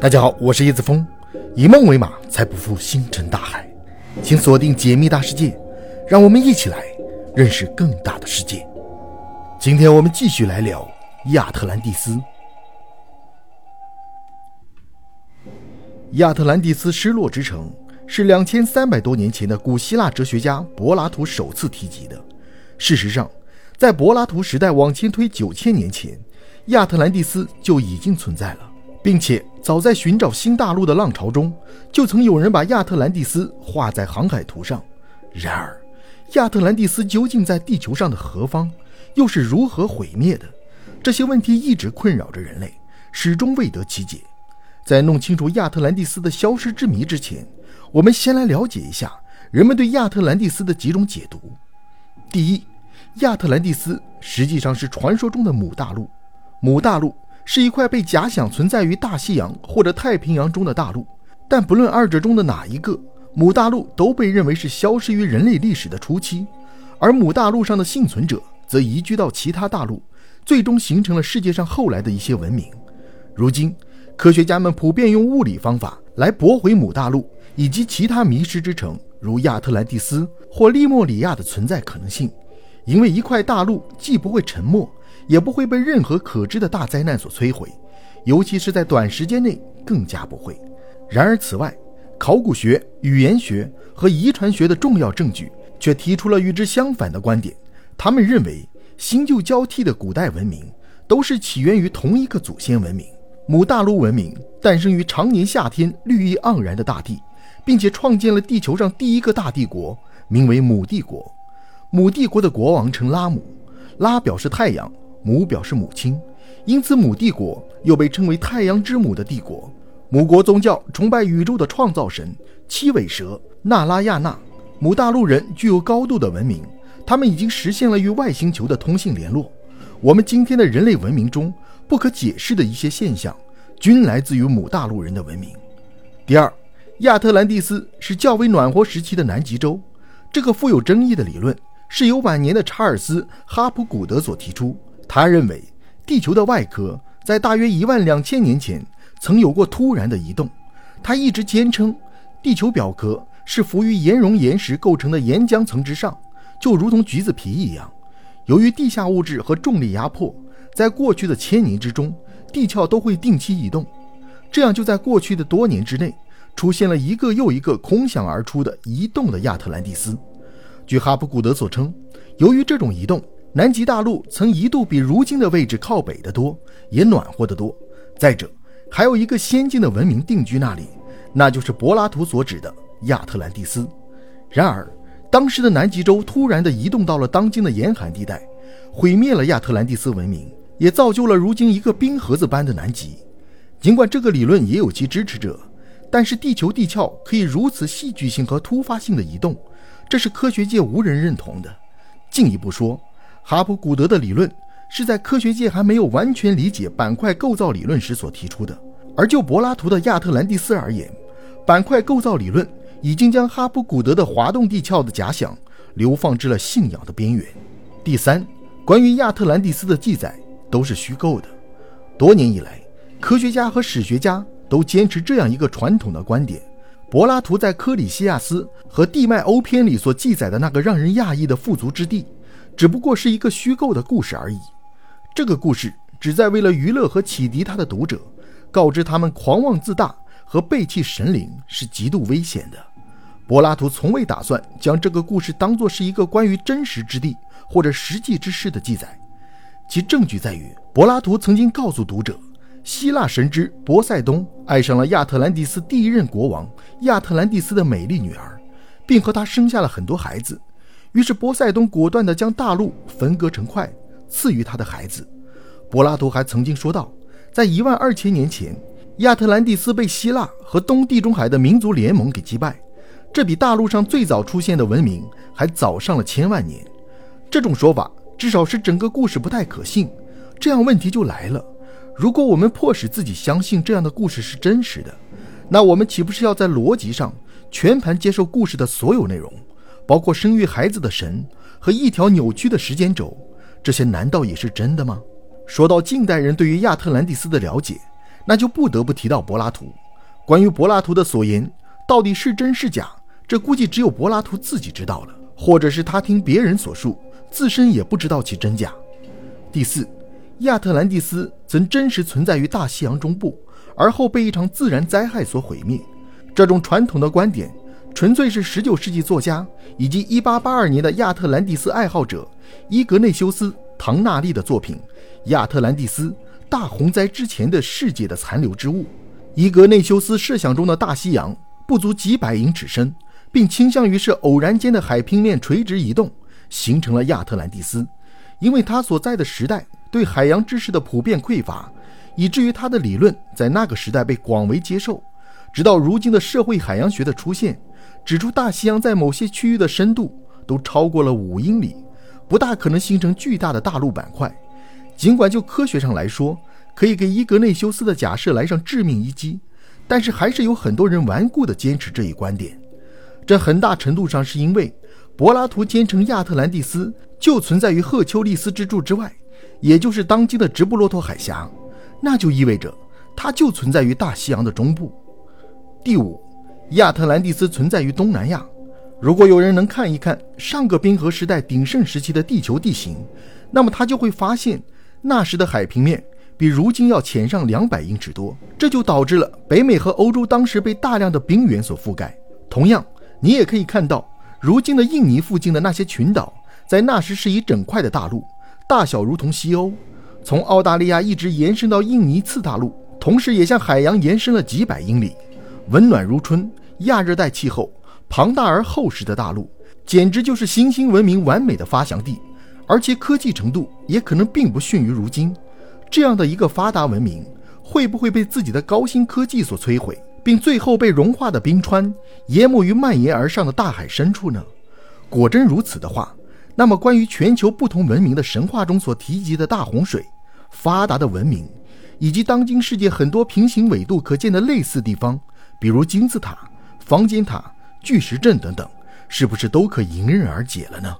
大家好，我是叶子峰，以梦为马，才不负星辰大海。请锁定解密大世界，让我们一起来认识更大的世界。今天我们继续来聊亚特兰蒂斯。亚特兰蒂斯失落之城是2300多年前的古希腊哲学家柏拉图首次提及的。事实上，在柏拉图时代往前推9000年前，亚特兰蒂斯就已经存在了，并且早在寻找新大陆的浪潮中，就曾有人把亚特兰蒂斯画在航海图上。然而，亚特兰蒂斯究竟在地球上的何方，又是如何毁灭的？这些问题一直困扰着人类，始终未得其解。在弄清楚亚特兰蒂斯的消失之谜之前，我们先来了解一下人们对亚特兰蒂斯的几种解读。第一，亚特兰蒂斯实际上是传说中的母大陆。母大陆是一块被假想存在于大西洋或者太平洋中的大陆，但不论二者中的哪一个，母大陆都被认为是消失于人类历史的初期，而母大陆上的幸存者则移居到其他大陆，最终形成了世界上后来的一些文明。如今，科学家们普遍用物理方法来驳回母大陆以及其他迷失之城，如亚特兰蒂斯或利莫里亚的存在可能性，因为一块大陆既不会沉没，也不会被任何可知的大灾难所摧毁，尤其是在短时间内更加不会。然而此外，考古学、语言学和遗传学的重要证据却提出了与之相反的观点。他们认为，新旧交替的古代文明都是起源于同一个祖先文明。母大陆文明诞生于常年夏天绿意盎然的大地，并且创建了地球上第一个大帝国，名为母帝国。母帝国的国王称拉姆，拉表示太阳，母表示母亲，因此母帝国又被称为太阳之母的帝国。母国宗教崇拜宇宙的创造神七尾蛇纳拉亚纳。母大陆人具有高度的文明，他们已经实现了与外星球的通信联络。我们今天的人类文明中不可解释的一些现象，均来自于母大陆人的文明。第二，亚特兰蒂斯是较为暖和时期的南极洲。这个富有争议的理论是由晚年的查尔斯·哈普古德所提出。他认为，地球的外壳在大约12000年前曾有过突然的移动。他一直坚称，地球表壳是浮于岩溶岩石构成的岩浆层之上，就如同橘子皮一样。由于地下物质和重力压迫，在过去的千年之中，地壳都会定期移动。这样，就在过去的多年之内，出现了一个又一个空想而出的移动的亚特兰蒂斯。据哈普古德所称，由于这种移动，南极大陆曾一度比如今的位置靠北得多，也暖和得多。再者，还有一个先进的文明定居那里，那就是柏拉图所指的亚特兰蒂斯。然而，当时的南极洲突然地移动到了当今的严寒地带，毁灭了亚特兰蒂斯文明，也造就了如今一个冰盒子般的南极。尽管这个理论也有其支持者，但是地球地壳可以如此戏剧性和突发性的移动，这是科学界无人认同的。进一步说，哈普古德的理论是在科学界还没有完全理解板块构造理论时所提出的。而就柏拉图的亚特兰蒂斯而言，板块构造理论已经将哈普古德的滑动地壳的假想流放至了信仰的边缘。第三，关于亚特兰蒂斯的记载都是虚构的。多年以来，科学家和史学家都坚持这样一个传统的观点。柏拉图在《科里西亚斯》和《地脉欧篇》里所记载的那个让人讶异的富足之地，只不过是一个虚构的故事而已。这个故事旨在为了娱乐和启迪他的读者，告知他们狂妄自大和背弃神灵是极度危险的。柏拉图从未打算将这个故事当作是一个关于真实之地或者实际之事的记载。其证据在于，柏拉图曾经告诉读者，希腊神之波塞冬爱上了亚特兰蒂斯第一任国王亚特兰蒂斯的美丽女儿，并和她生下了很多孩子。于是波塞冬果断地将大陆分割成块，赐予他的孩子。柏拉图还曾经说道，在12000年前，亚特兰蒂斯被希腊和东地中海的民族联盟给击败，这比大陆上最早出现的文明还早上了1000万年。这种说法至少是整个故事不太可信。这样问题就来了，如果我们迫使自己相信这样的故事是真实的，那我们岂不是要在逻辑上全盘接受故事的所有内容，包括生育孩子的神和一条扭曲的时间轴？这些难道也是真的吗？说到近代人对于亚特兰蒂斯的了解，那就不得不提到柏拉图。关于柏拉图的所言到底是真是假，这估计只有柏拉图自己知道了，或者是他听别人所述，自身也不知道其真假。第四，亚特兰蒂斯曾真实存在于大西洋中部，而后被一场自然灾害所毁灭。这种传统的观点纯粹是19世纪作家以及1882年的亚特兰蒂斯爱好者伊格内修斯·唐纳利的作品《亚特兰蒂斯：大洪灾之前的世界的残留之物》。伊格内修斯设想中的大西洋不足几百英尺深，并倾向于是偶然间的海平面垂直移动形成了亚特兰蒂斯。因为他所在的时代对海洋知识的普遍匮乏，以至于他的理论在那个时代被广为接受，直到如今的社会海洋学的出现，指出大西洋在某些区域的深度都超过了5英里，不大可能形成巨大的大陆板块。尽管就科学上来说可以给伊格内修斯的假设来上致命一击，但是还是有很多人顽固地坚持这一观点。这很大程度上是因为柏拉图坚称亚特兰蒂斯就存在于赫丘利斯之柱之外，也就是当今的直布罗陀海峡，那就意味着它就存在于大西洋的中部。第五，亚特兰蒂斯存在于东南亚。如果有人能看一看上个冰河时代鼎盛时期的地球地形，那么他就会发现那时的海平面比如今要浅上200英尺多，这就导致了北美和欧洲当时被大量的冰原所覆盖。同样，你也可以看到如今的印尼附近的那些群岛在那时是一整块的大陆，大小如同西欧，从澳大利亚一直延伸到印尼次大陆，同时也向海洋延伸了几百英里。温暖如春、亚热带气候、庞大而厚实的大陆，简直就是新兴文明完美的发祥地，而且科技程度也可能并不逊于如今。这样的一个发达文明会不会被自己的高新科技所摧毁，并最后被融化的冰川淹没于蔓延而上的大海深处呢？果真如此的话，那么关于全球不同文明的神话中所提及的大洪水、发达的文明，以及当今世界很多平行纬度可见的类似地方，比如金字塔、方尖塔、巨石阵等等，是不是都可迎刃而解了呢？